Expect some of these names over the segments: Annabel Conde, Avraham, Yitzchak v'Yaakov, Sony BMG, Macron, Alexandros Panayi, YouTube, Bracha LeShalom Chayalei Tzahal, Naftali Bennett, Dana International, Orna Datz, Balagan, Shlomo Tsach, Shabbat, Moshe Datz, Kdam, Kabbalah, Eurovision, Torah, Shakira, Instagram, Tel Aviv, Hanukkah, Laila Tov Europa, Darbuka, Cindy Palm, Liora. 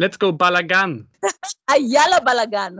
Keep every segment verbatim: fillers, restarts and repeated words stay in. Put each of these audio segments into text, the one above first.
Let's go Balagan. Ayala Balagan.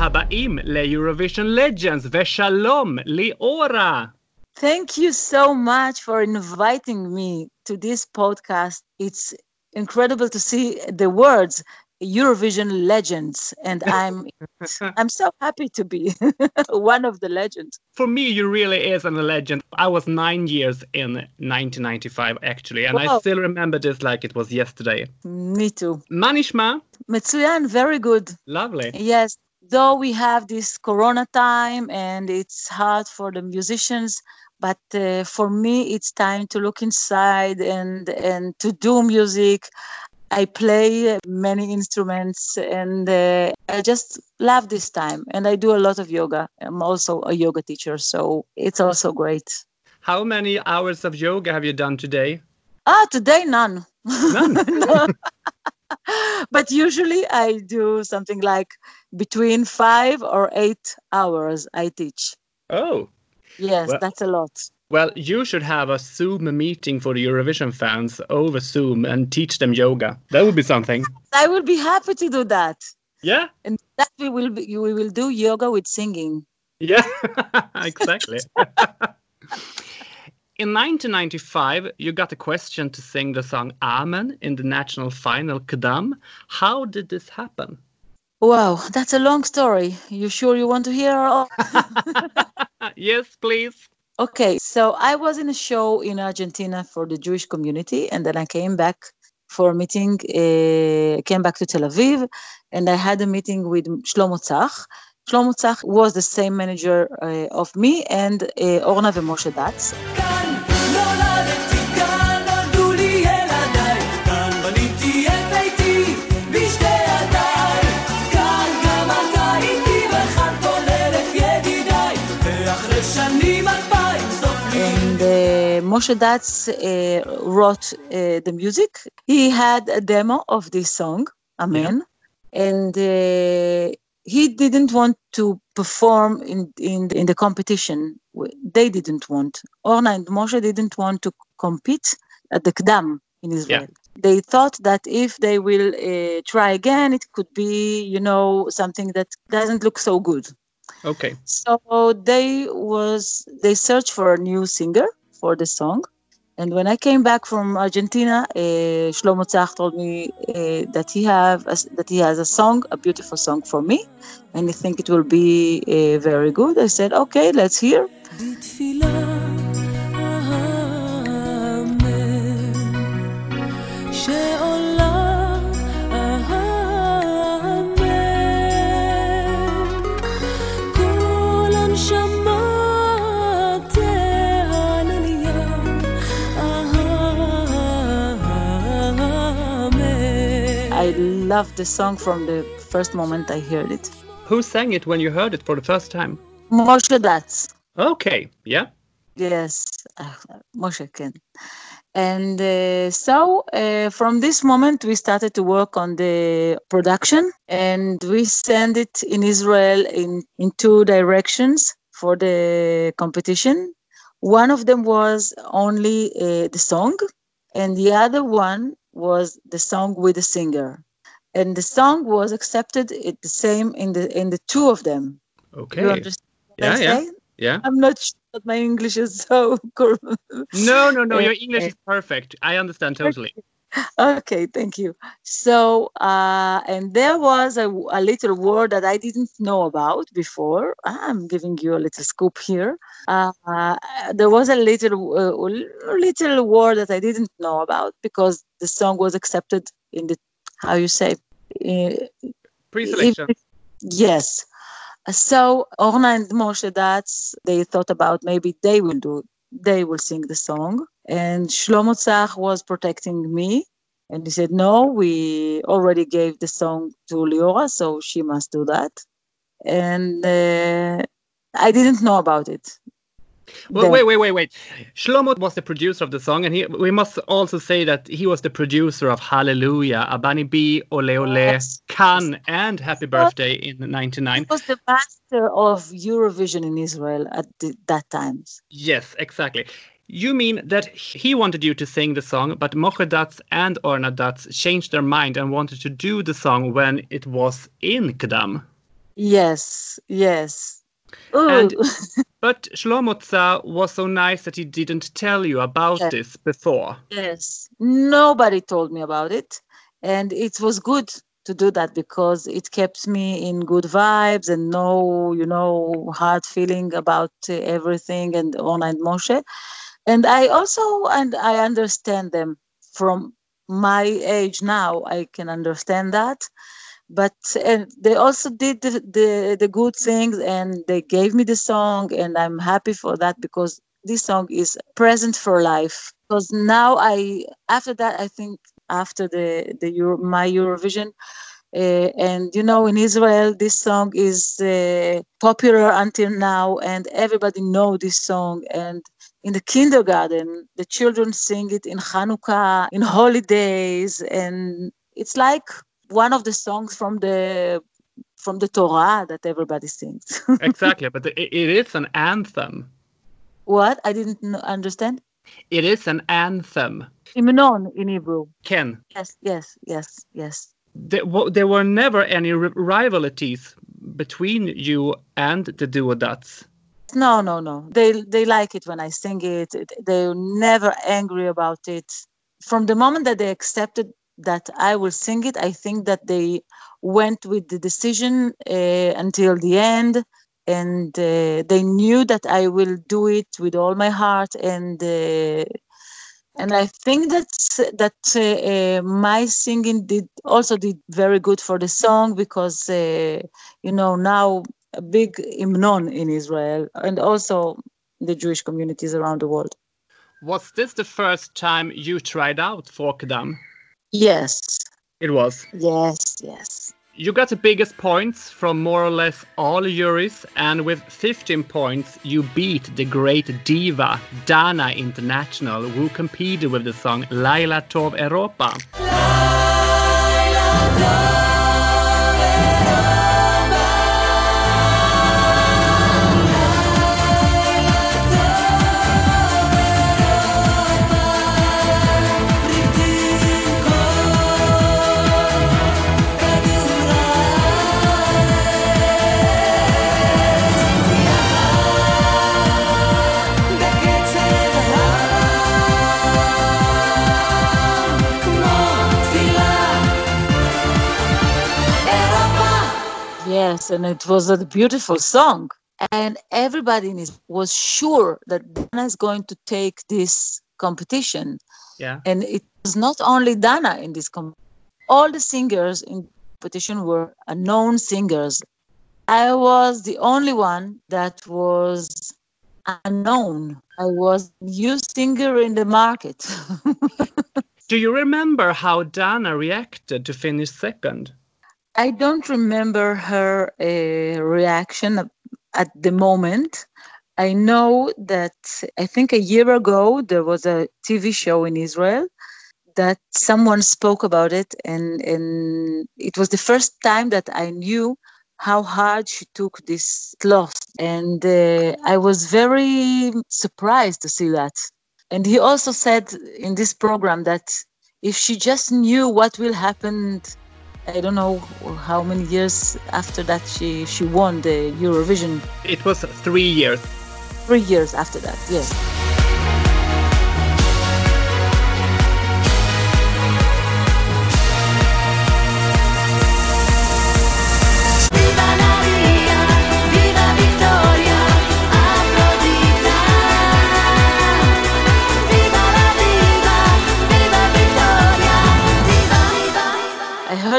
Habaim leEurovision Legends v'Shalom Liora. Thank you so much for inviting me to this podcast. It's incredible to see the words Eurovision Legends, and I'm I'm so happy to be one of the legends. For me, you really is a legend. I was nine years in nineteen ninety-five, actually, and wow. I still remember this like it was yesterday. Me too. Manishma? Metsuyan, very good. Lovely. Yes. Though we have this Corona time and it's hard for the musicians, but uh, for me, it's time to look inside and, and to do music. I play many instruments and uh, I just love this time. And I do a lot of yoga. I'm also a yoga teacher, so it's also great. How many hours of yoga have you done today? Ah, today, none. None? No. But usually I do something like between five or eight hours I teach. Oh. Yes, well, that's a lot. Well, you should have a Zoom meeting for the Eurovision fans over Zoom and teach them yoga. That would be something. I would be happy to do that. Yeah. And that we will be, we will do yoga with singing. Yeah, exactly. In nineteen ninety-five, you got a question to sing the song Amen in the national final, Kdam. How did this happen? Wow, that's a long story. You sure you want to hear all? Yes, please. Okay, so I was in a show in Argentina for the Jewish community, and then I came back for a meeting, uh, came back to Tel Aviv, and I had a meeting with Shlomo Tsach. Shlomo Tsach was the same manager uh, of me and uh, Orna and Moshe Datz. And uh, Moshe Datz uh, wrote uh, the music. He had a demo of this song, Amen. Yeah. And uh, he didn't want to perform in, in, in the competition. They didn't want. Orna and Moshe didn't want to compete at the Kdam in Israel. Yeah. They thought that if they will uh, try again, it could be, you know, something that doesn't look so good. Okay. So they was they searched for a new singer for the song. And when I came back from Argentina, uh, Shlomo Tsach told me uh, that he have a, that he has a song, a beautiful song for me, and I think it will be uh, very good. I said, okay, let's hear. I loved the song from the first moment I heard it. Who sang it when you heard it for the first time? Moshe Datz. Okay, yeah. Yes, uh, Moshe can. And uh, so uh, from this moment, we started to work on the production, and we sent it in Israel in, in two directions for the competition. One of them was only uh, the song, and the other one was the song with the singer, and the song was accepted it the same in the in the two of them. Okay. You understand what yeah, I yeah, say? yeah. I'm not sure that my English is so cool. No, no, no. Your English is perfect. I understand totally. Okay, thank you. So, uh, and there was a, a little word that I didn't know about before. I'm giving you a little scoop here. Uh, uh, there was a little, uh, little word that I didn't know about because the song was accepted in the, how you say? Uh, Pre-selection. If, yes. So, Orna and Moshe Datz, they thought about maybe they will do, they will sing the song. And Shlomo Tsach was protecting me. And he said, no, we already gave the song to Liora, so she must do that. And uh, I didn't know about it. Well, wait, wait, wait, wait. Shlomo was the producer of the song, and he, we must also say that he was the producer of Hallelujah, Abani B, Ole Ole, yes. Kan, and Happy Birthday in ninety-nine. He was the master of Eurovision in Israel at the, that time. Yes, exactly. You mean that he wanted you to sing the song, but Moshe Datz and Orna Datz changed their mind and wanted to do the song when it was in Kdam. Yes, yes. And, but Shlomo Tsach was so nice that he didn't tell you about yes. this before. Yes, nobody told me about it. And it was good to do that because it kept me in good vibes and no, you know, hard feeling about uh, everything and Orna and Moshe. And I also, and I understand them from my age now, I can understand that. But and they also did the, the, the good things, and they gave me the song, and I'm happy for that because this song is present for life. Because now I, after that, I think after the, the Euro, my Eurovision, uh, and you know, in Israel, this song is uh, popular until now, and everybody know this song. And in the kindergarten, the children sing it in Hanukkah, in holidays, and it's like one of the songs from the from the Torah that everybody sings. Exactly, but it, it is an anthem. What? I didn't understand. It is an anthem. Himnon in Hebrew. Ken. Yes, yes, yes, yes. There, w- there were never any r- rivalities between you and the duo Datz. No, no, no. They they like it when I sing it. They're never angry about it. From the moment that they accepted that I will sing it, I think that they went with the decision uh, until the end, and uh, they knew that I will do it with all my heart, and uh, and I think that that uh, uh, my singing did also did very good for the song because uh, you know, now a big hymnon in Israel and also the Jewish communities around the world. Was this the first time you tried out for Kdam? Yes. It was? Yes, yes. You got the biggest points from more or less all juries, and with fifteen points you beat the great diva Dana International, who competed with the song Laila Tov Europa. Laila Tov. Yes, and it was a beautiful song. And everybody in it was sure that Dana is going to take this competition. Yeah. And it was not only Dana in this competition. All the singers in the competition were unknown singers. I was the only one that was unknown. I was a new singer in the market. Do you remember how Dana reacted to finish second? I don't remember her uh, reaction at the moment. I know that I think a year ago there was a T V show in Israel that someone spoke about it, and, and it was the first time that I knew how hard she took this loss. And uh, I was very surprised to see that. And he also said in this program that if she just knew what will happen, I don't know how many years after that she, she won the Eurovision. It was three years. Three years after that, yes.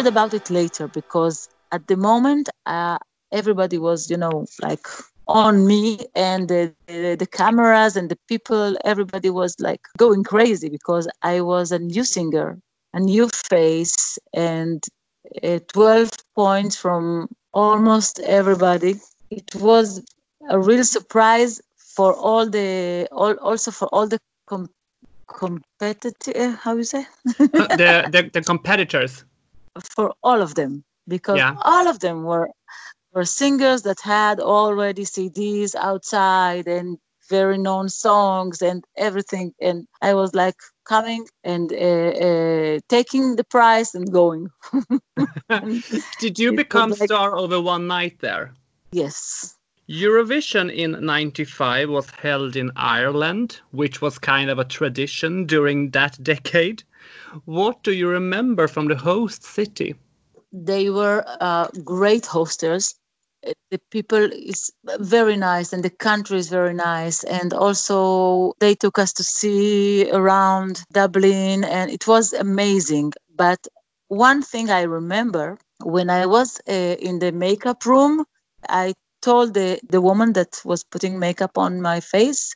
About it later, because at the moment uh, everybody was, you know, like on me, and the, the, the cameras and the people, everybody was like going crazy because I was a new singer, a new face, and uh, twelve points from almost everybody. It was a real surprise for all the, all, also for all the com- competitive, how you say? the, the the competitors. For all of them, because yeah. all of them were were singers that had already C Ds outside and very known songs and everything. And I was like coming and uh, uh, taking the prize and going. Did you it become like... star over one night there? Yes. Eurovision in ninety-five was held in Ireland, which was kind of a tradition during that decade. What do you remember from the host city? They were uh, great hosters. The people is very nice and the country is very nice. And also they took us to see around Dublin and it was amazing. But one thing I remember, when I was uh, in the makeup room, I told the, the woman that was putting makeup on my face,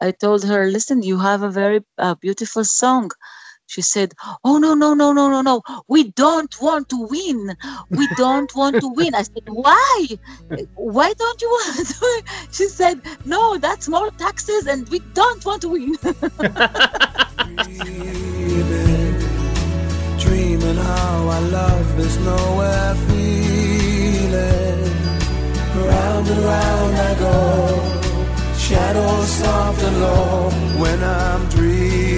I told her, listen, you have a very uh, beautiful song. She said, oh, no, no, no, no, no, no. We don't want to win. We don't want to win. I said, why? Why don't you want to win? She said, no, that's more taxes and we don't want to win. Dreaming, dreaming how I love, there's nowhere feeling. Round and round I go, shadows of the law when I'm dreaming.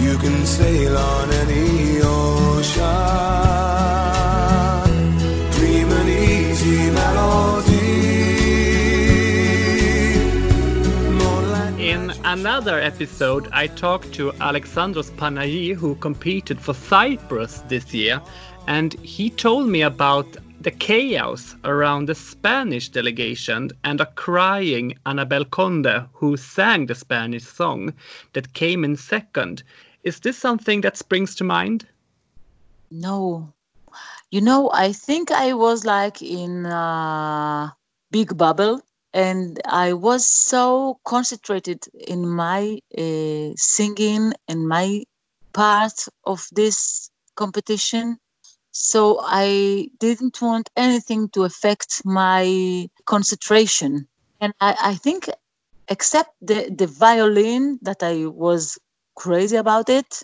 You can sail on any ocean, dream an easy melody. In another episode, I talked to Alexandros Panayi, who competed for Cyprus this year, and he told me about the chaos around the Spanish delegation and a crying Annabel Conde, who sang the Spanish song that came in second. Is this something that springs to mind? No. You know, I think I was like in a big bubble and I was so concentrated in my uh, singing and my part of this competition. So I didn't want anything to affect my concentration. And I, I think except the, the violin that I was crazy about it,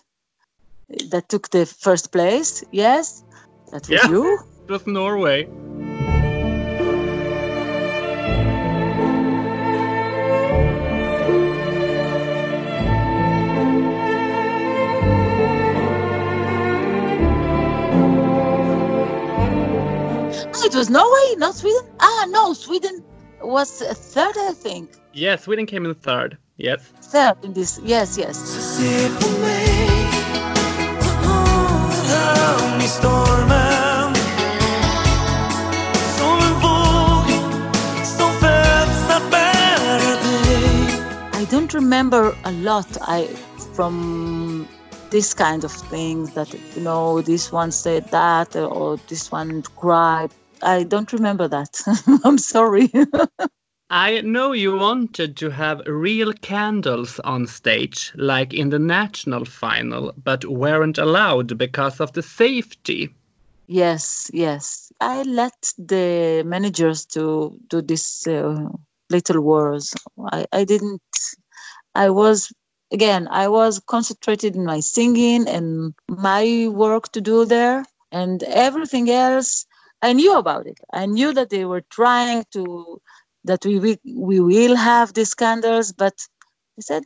that took the first place. Yes, that was yeah, you. It was Norway. It was Norway, not Sweden. Ah, no, Sweden was third, I think. Yeah, Sweden came in third. Yes. Third in this. Yes, yes. I don't remember a lot. I from. This kind of things that, you know, this one said that or this one cried. I don't remember that. I'm sorry. I know you wanted to have real candles on stage, like in the national final, but weren't allowed because of the safety. Yes, yes. I let the managers to do this uh, little wars. I, I didn't... I was... Again, I was concentrated in my singing and my work to do there, and everything else, I knew about it. I knew that they were trying to, that we we, we will have these candles, but I said,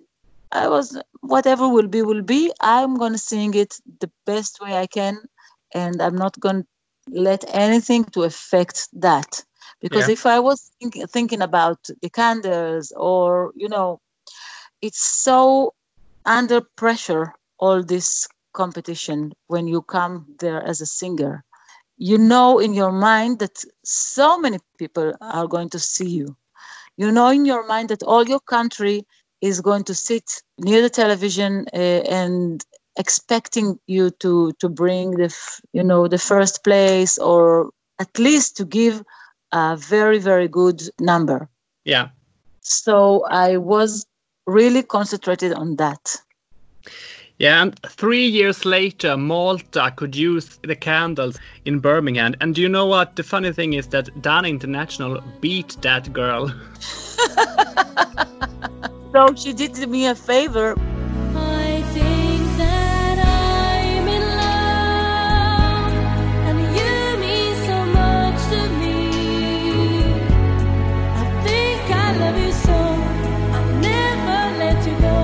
I was, whatever will be, will be. I'm going to sing it the best way I can, and I'm not going to let anything to affect that. Because yeah. if I was think, thinking about the candles or, you know, it's so under pressure, all this competition, when you come there as a singer. You know in your mind that so many people are going to see you. You know in your mind that all your country is going to sit near the television uh, and expecting you to, to bring the, f- you know, the first place or at least to give a very, very good number. Yeah. So I was really concentrated on that. Yeah, and three years later, Malta could use the candles in Birmingham. And do you know what? The funny thing is that Dana International beat that girl. So she did me a favor. I think that I'm in love, and you mean so much to me. I think I love you so, I'll never let you go.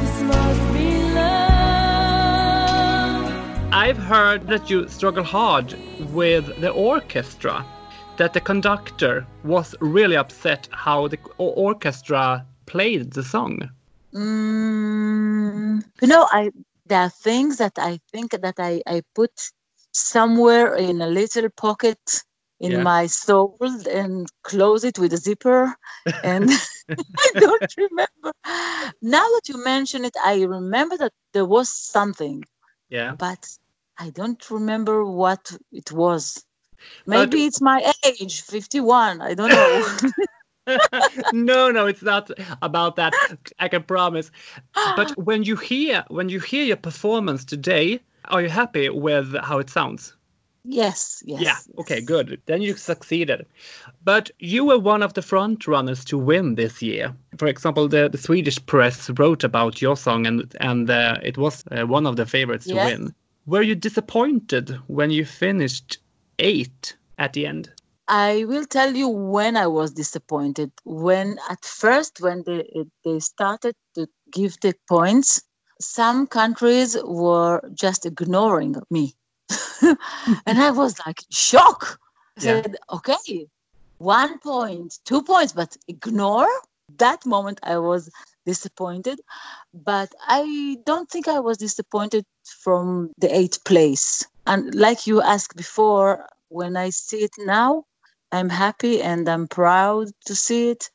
This must be love. I've heard that you struggle hard with the orchestra, that the conductor was really upset how the orchestra played the song. Mm, you know, I there are things that I think that I, I put somewhere in a little pocket in yeah. my soul and close it with a zipper. And I don't remember. Now that you mention it, I remember that there was something. Yeah. But I don't remember what it was. Maybe but... it's my age, fifty-one. I don't know. no, no, it's not about that. I can promise. But when you hear when you hear your performance today, are you happy with how it sounds? Yes, yes. Yeah, yes. Okay, good. Then you succeeded. But you were one of the front runners to win this year. For example, the, the Swedish press wrote about your song, and and uh, it was uh, one of the favorites yes. to win. Were you disappointed when you finished eighth at the end? I will tell you when I was disappointed. When at first, when they they started to give the points, some countries were just ignoring me, and I was like shock. I yeah. said, "Okay, one point, two points, but ignore." That moment, I was disappointed, but I don't think I was disappointed from the eighth place. And like you asked before, when I see it now, I'm happy and I'm proud to see it.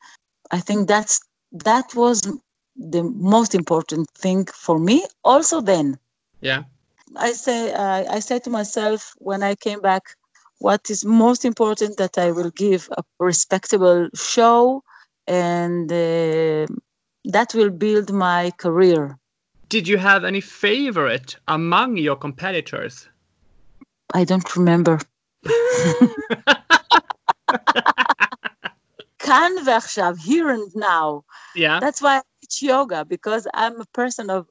I think that's that was the most important thing for me. Also, then, yeah, I say uh, I said to myself when I came back, what is most important that I will give a respectable show, and uh, that will build my career. Did you have any favorite among your competitors? I don't remember. Kan ve'achshav, here and now. Yeah. That's why I teach yoga, because I'm a person of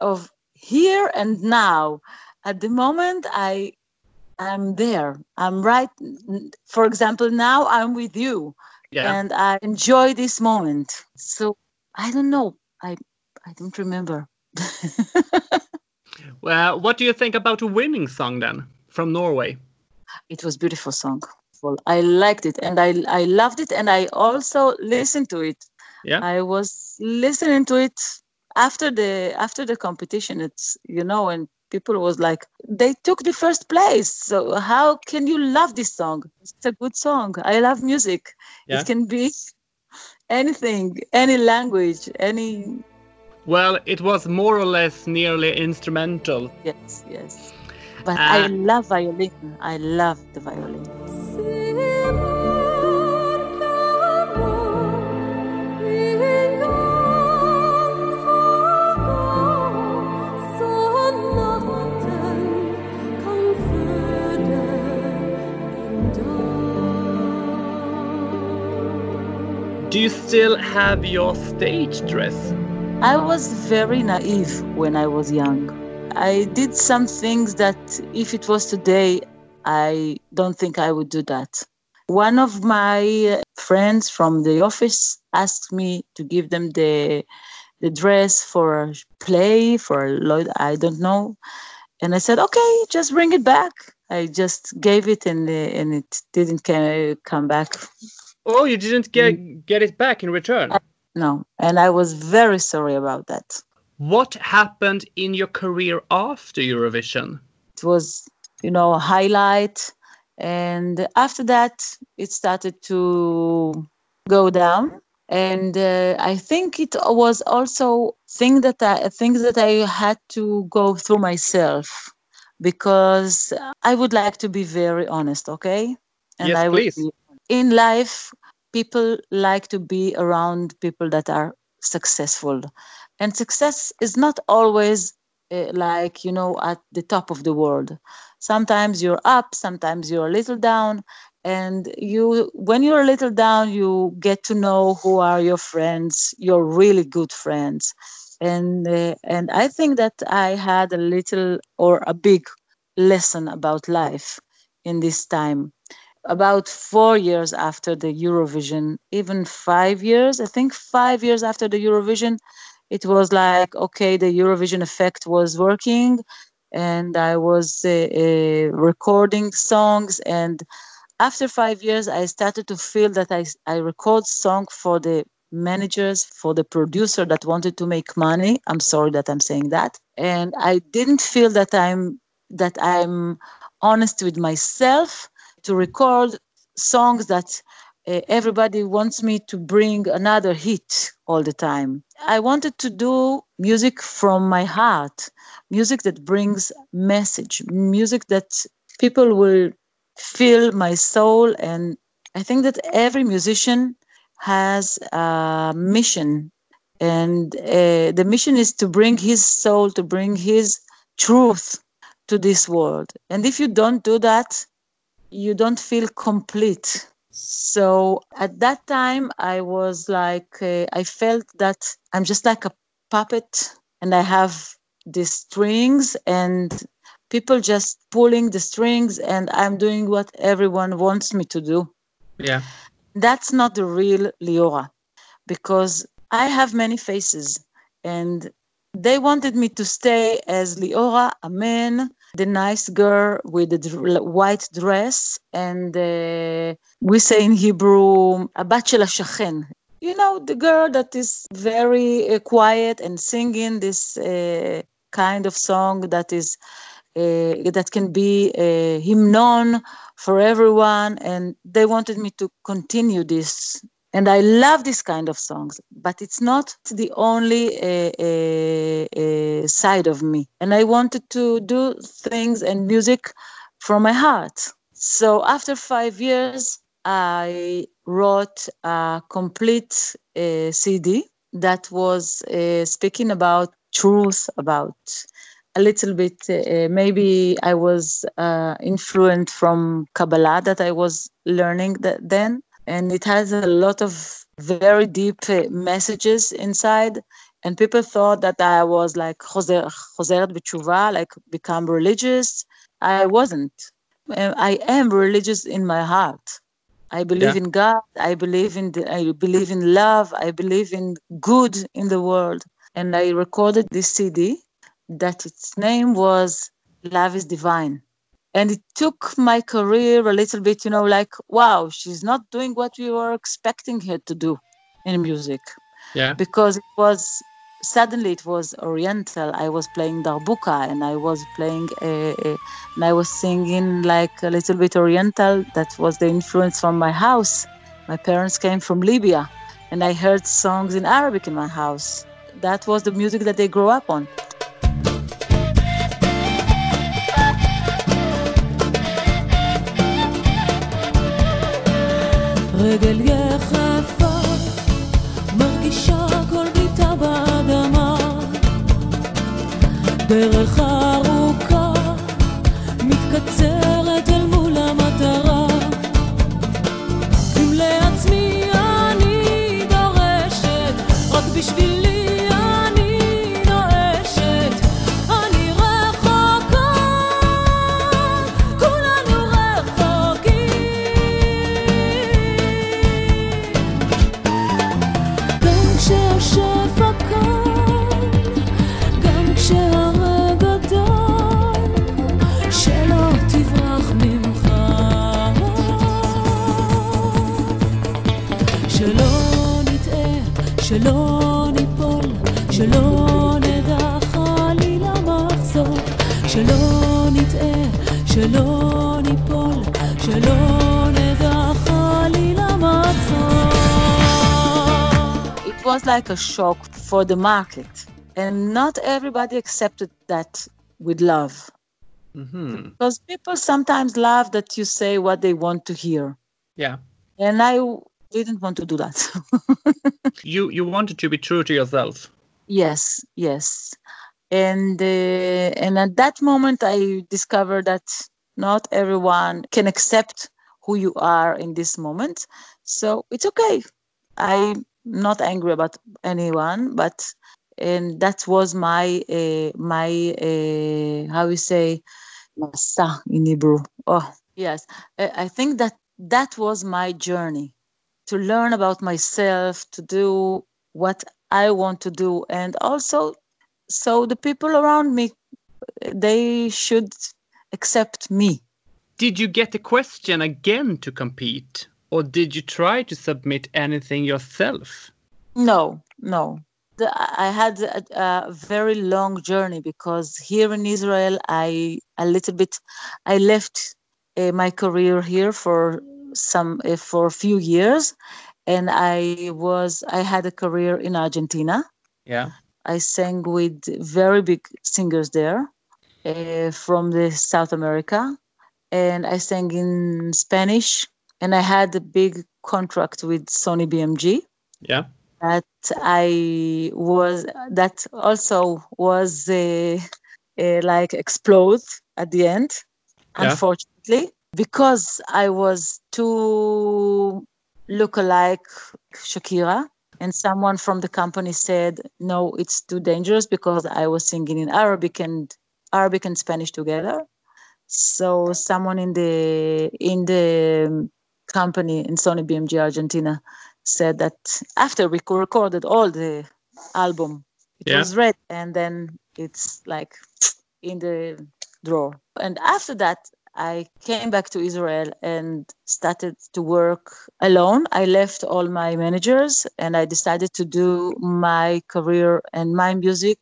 of here and now. At the moment, I I'm there. I'm right. For example, now I'm with you, yeah. and I enjoy this moment. So I don't know. I I don't remember. Well, what do you think about a winning song then from Norway? It was a beautiful song. I liked it and I I loved it, and I also listened to it. Yeah. I was listening to it after the after the competition. It's, you know, and people was like, they took the first place. So how can you love this song? It's a good song. I love music. Yeah. It can be anything, any language, any. Well, it was more or less nearly instrumental. Yes, yes. But uh, I love violin. I love the violin. Do you still have your stage dress? I was very naive when I was young. I did some things that if it was today, I don't think I would do that. One of my friends from the office asked me to give them the the dress for a play, for a Lloyd, I don't know. And I said, okay, just bring it back. I just gave it and, and it didn't come back. Oh, you didn't get, get it back in return? I, no, and I was very sorry about that. What happened in your career after Eurovision? It was, you know, a highlight. And after that, it started to go down. And uh, I think it was also thing that I, things that I had to go through myself, because I would like to be very honest, okay? And yes, I would please. Be, in life, people like to be around people that are successful. And success is not always uh, like, you know, at the top of the world. Sometimes you're up, sometimes you're a little down. And you, when you're a little down, you get to know who are your friends, your really good friends. And uh, and I think that I had a little or a big lesson about life in this time. About four years after the Eurovision, even five years, I think five years after the Eurovision, it was like, okay, the Eurovision effect was working, and I was uh, uh, recording songs. And after five years, I started to feel that I, I record song for the managers, for the producer that wanted to make money. I'm sorry that I'm saying that. And I didn't feel that I'm that I'm honest with myself to record songs that uh, everybody wants me to bring another hit all the time. I wanted to do music from my heart, music that brings message, music that people will feel my soul. And I think that every musician has a mission, and uh, the mission is to bring his soul, to bring his truth to this world. And if you don't do that, you don't feel complete. So at that time, I was like, uh, I felt that I'm just like a puppet, and I have the strings, and people just pulling the strings, and I'm doing what everyone wants me to do. Yeah. That's not the real Liora, because I have many faces, and they wanted me to stay as Liora, a man, the nice girl with the dr- white dress, and uh, we say in Hebrew, abat shel hashachen. You know, the girl that is very uh, quiet and singing this uh, kind of song that is Uh, that can be a hymnon for everyone. And they wanted me to continue this. And I love this kind of songs, but it's not the only uh, uh, uh, side of me. And I wanted to do things and music from my heart. So after five years, I wrote a complete uh, C D that was uh, speaking about truth, about a little bit, uh, maybe I was uh, influenced from Kabbalah that I was learning that then. And it has a lot of very deep uh, messages inside. And people thought that I was like, Choseret b'tshuva, like become religious. I wasn't. I am religious in my heart. I believe yeah. in God. I believe in the, I believe in love. I believe in good in the world. And I recorded this C D that its name was Love is Divine. And it took my career a little bit, you know, like, wow, she's not doing what we were expecting her to do in music. Yeah. Because it was, suddenly it was Oriental. I was playing Darbuka, and I was playing, uh, uh, and I was singing like a little bit Oriental. That was the influence from my house. My parents came from Libya, and I heard songs in Arabic in my house. That was the music that they grew up on. רגל יחפה מרגישה כל ביטה באדמה דרך ארוכה מתקצרת אל מול המטרה אם לעצמי אני דורשת רק בשבילי was like a shock for the market, and not everybody accepted that with love. Mm-hmm. Because people sometimes love that you say what they want to hear. Yeah. And I didn't want to do that. you you wanted to be true to yourself. Yes, yes. And uh, and at that moment, I discovered that not everyone can accept who you are in this moment. So it's okay. I'm not angry about anyone, but and that was my uh, my uh, how we say masa in Hebrew. Oh yes, I think that that was my journey to learn about myself, to do what I want to do, and also. So the people around me, they should accept me. Did you get the question again to compete? Or did you try to submit anything yourself? No, no. The, I had a, a very long journey because here in Israel, I a little bit, I left uh, my career here for some uh, for a few years, and I was I had a career in Argentina. Yeah. I sang with very big singers there uh, from the South America, and I sang in Spanish, and I had a big contract with Sony B M G. Yeah, that I was that also was uh, uh, like explode at the end, yeah. Unfortunately, because I was too look-alike Shakira. And someone from the company said, no, it's too dangerous because I was singing in Arabic and Arabic and Spanish together. So someone in the in the company in Sony B M G Argentina said that after we recorded all the album, it yeah. was ready. And then it's like in the drawer. And after that, I came back to Israel and started to work alone. I left all my managers and I decided to do my career and my music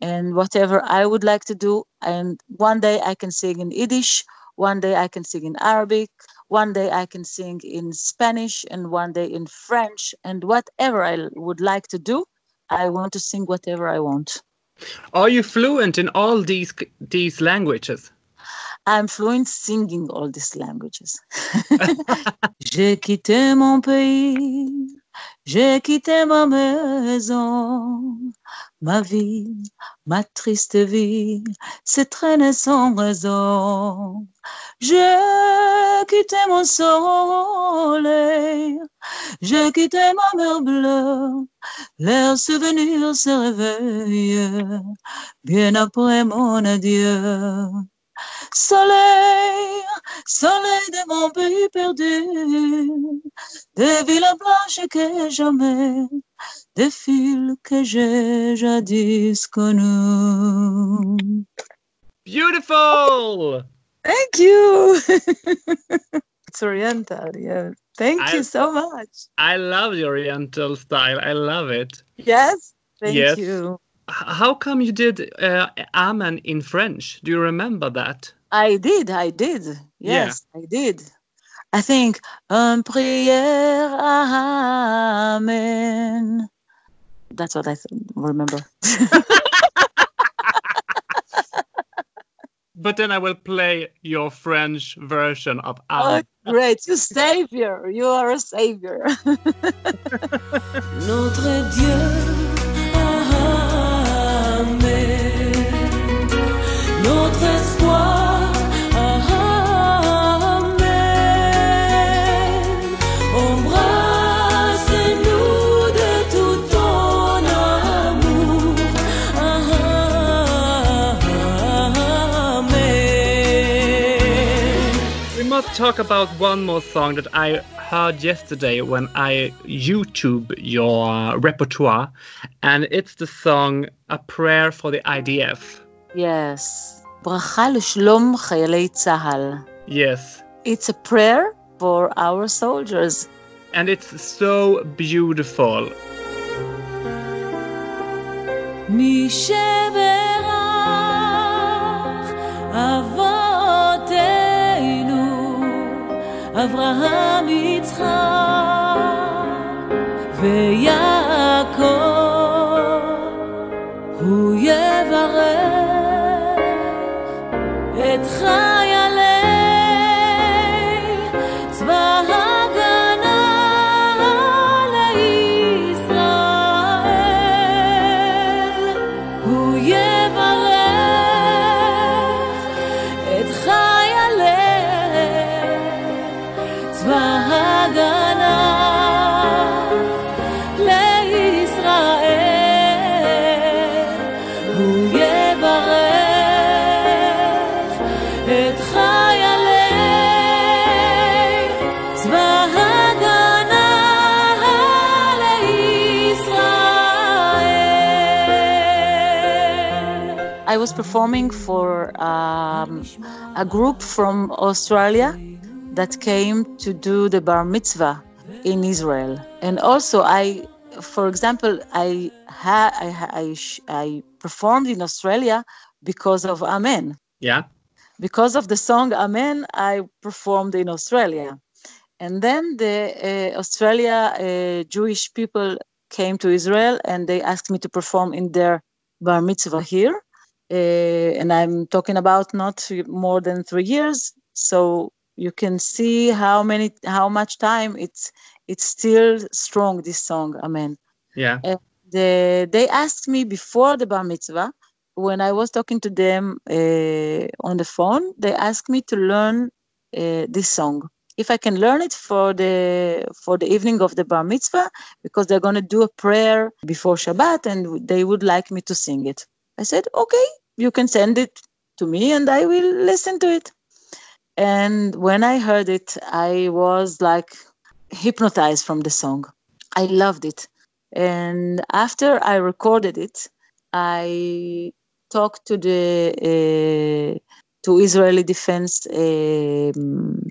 and whatever I would like to do. And one day I can sing in Yiddish, one day I can sing in Arabic, one day I can sing in Spanish, and one day in French. And whatever I would like to do, I want to sing whatever I want. Are you fluent in all these these languages? I'm fluent singing all these languages. J'ai quitté mon pays, j'ai quitté ma maison, ma vie, ma triste vie, se traîne sans raison. J'ai quitté mon soleil, j'ai quitté ma mer bleue, leurs souvenirs se réveillent, bien après mon adieu. Soleil, soleil de mon pays perdu, des villes blanches que jamais, des fils que j'ai jadis connus. Beautiful! Thank you! It's Oriental, yeah. Thank I, you so much. I love the Oriental style. I love it. Yes, thank yes. you. How come you did uh, Amen in French? Do you remember that? I did, I did. Yes, yeah. I did. I think, un prière, Amen. That's what I th- remember. But then I will play your French version of Amen. Oh, great. You savior. You are a savior. Notre Dieu. Notre espoir, Amen. Embrasse-nous de tout ton amour, Amen. We must talk about one more song that I heard yesterday when I YouTube your repertoire, and it's the song A Prayer for the I D F. Yes. Bracha LeShalom Chayalei Tzahal. Yes. It's a prayer for our soldiers. And it's so beautiful. Mi sheberach avoteinu Avraham Yitzchak v'Yaakov hu yevarech את חיילי צבא הגנה לישראל הוא יברך I was performing for um, a group from Australia that came to do the bar mitzvah in Israel. And also I, for example, I, ha- I, ha- I, sh- I performed in Australia because of Amen. Yeah. Because of the song Amen, I performed in Australia. And then the uh, Australia uh, Jewish people came to Israel and they asked me to perform in their bar mitzvah here. Uh, and I'm talking about not more than three years. So you can see how many, how much time it's it's still strong, this song, Amen. Yeah. And they, they asked me before the bar mitzvah, when I was talking to them uh, on the phone, they asked me to learn uh, this song. If I can learn it for the for the evening of the bar mitzvah, because they're going to do a prayer before Shabbat and they would like me to sing it. I said, okay, you can send it to me and I will listen to it. And when I heard it, I was like hypnotized from the song. I loved it. And after I recorded it, I talked to the uh, to Israeli Defense um,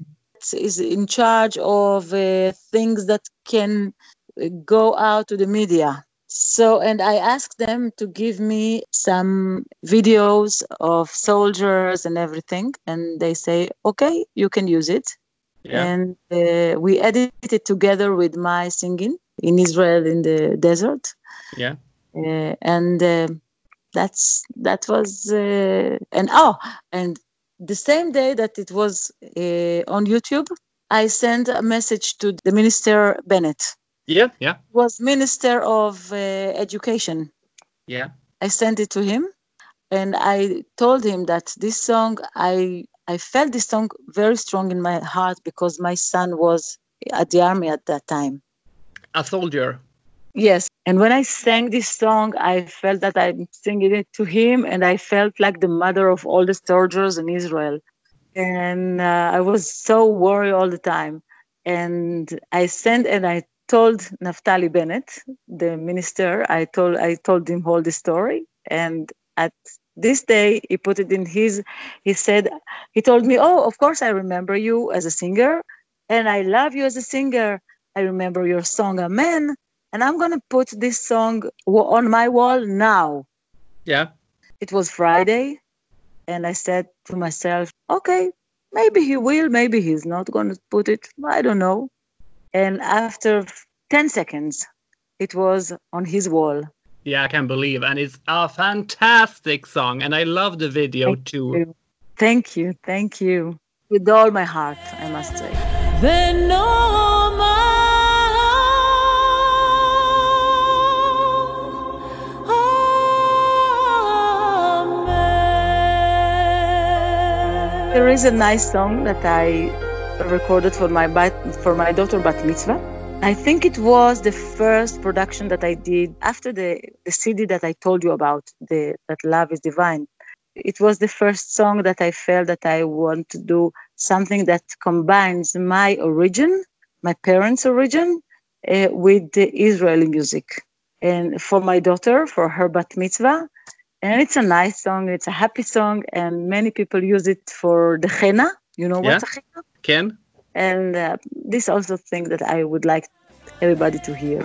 is in charge of uh, things that can go out to the media. So, and I asked them to give me some videos of soldiers and everything, and they say, okay, you can use it. Yeah. And uh, we edited it together with my singing in Israel in the desert. Yeah. Uh, and uh, that's that was uh, and oh and the same day that it was uh, on YouTube, I sent a message to the Minister Bennett. Yeah, yeah. He was Minister of uh, Education. Yeah. I sent it to him, and I told him that this song, I I felt this song very strong in my heart because my son was at the army at that time. A soldier. Yes. And when I sang this song, I felt that I'm singing it to him, and I felt like the mother of all the soldiers in Israel. And uh, I was so worried all the time. And I sent and I told Naftali Bennett, the minister, I told I told him all the story. And at this day, he put it in his, he said, he told me, oh, of course, I remember you as a singer, and I love you as a singer. I remember your song, Amen. And I'm going to put this song on my wall now. Yeah. It was Friday. And I said to myself, okay, maybe he will, maybe he's not going to put it. I don't know. And after ten seconds, it was on his wall. Yeah, I can't believe. And it's a fantastic song. And I love the video Thank too. You. Thank you. Thank you. With all my heart, I must say. Then no. There is a nice song that I recorded for my for my daughter Bat Mitzvah. I think it was the first production that I did after the, the C D that I told you about, the, that Love is Divine. It was the first song that I felt that I want to do something that combines my origin, my parents' origin, uh, with the Israeli music. And for my daughter, for her Bat Mitzvah. And it's a nice song. It's a happy song, and many people use it for the henna. You know yeah. what's a henna? Can. And uh, this also thing that I would like everybody to hear.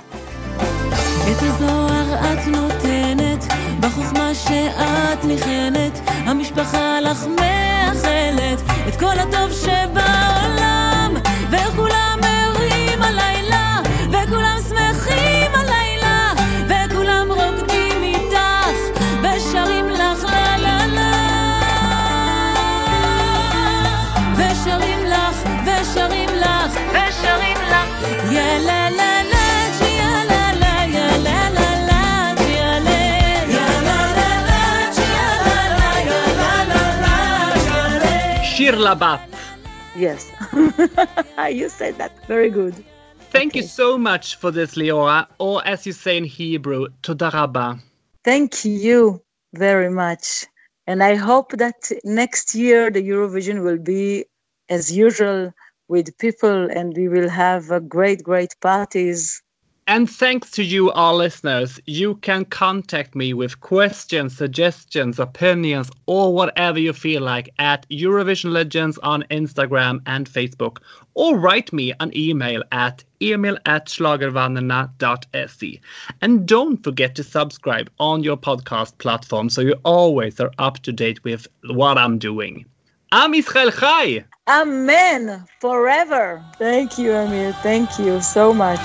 Yes, you said that. Very good. Thank okay. you so much for this, Liora, or as you say in Hebrew, Toda Rabba. Thank you very much. And I hope that next year the Eurovision will be as usual with people and we will have a great, great parties And thanks to you, our listeners. You can contact me with questions, suggestions, opinions, or whatever you feel like at Eurovision Legends on Instagram and Facebook, or write me an email at email at schlagervannena.se. And don't forget to subscribe on your podcast platform so you always are up to date with what I'm doing. Am Yisrael Chai! Amen! Forever! Thank you, Amir. Thank you so much.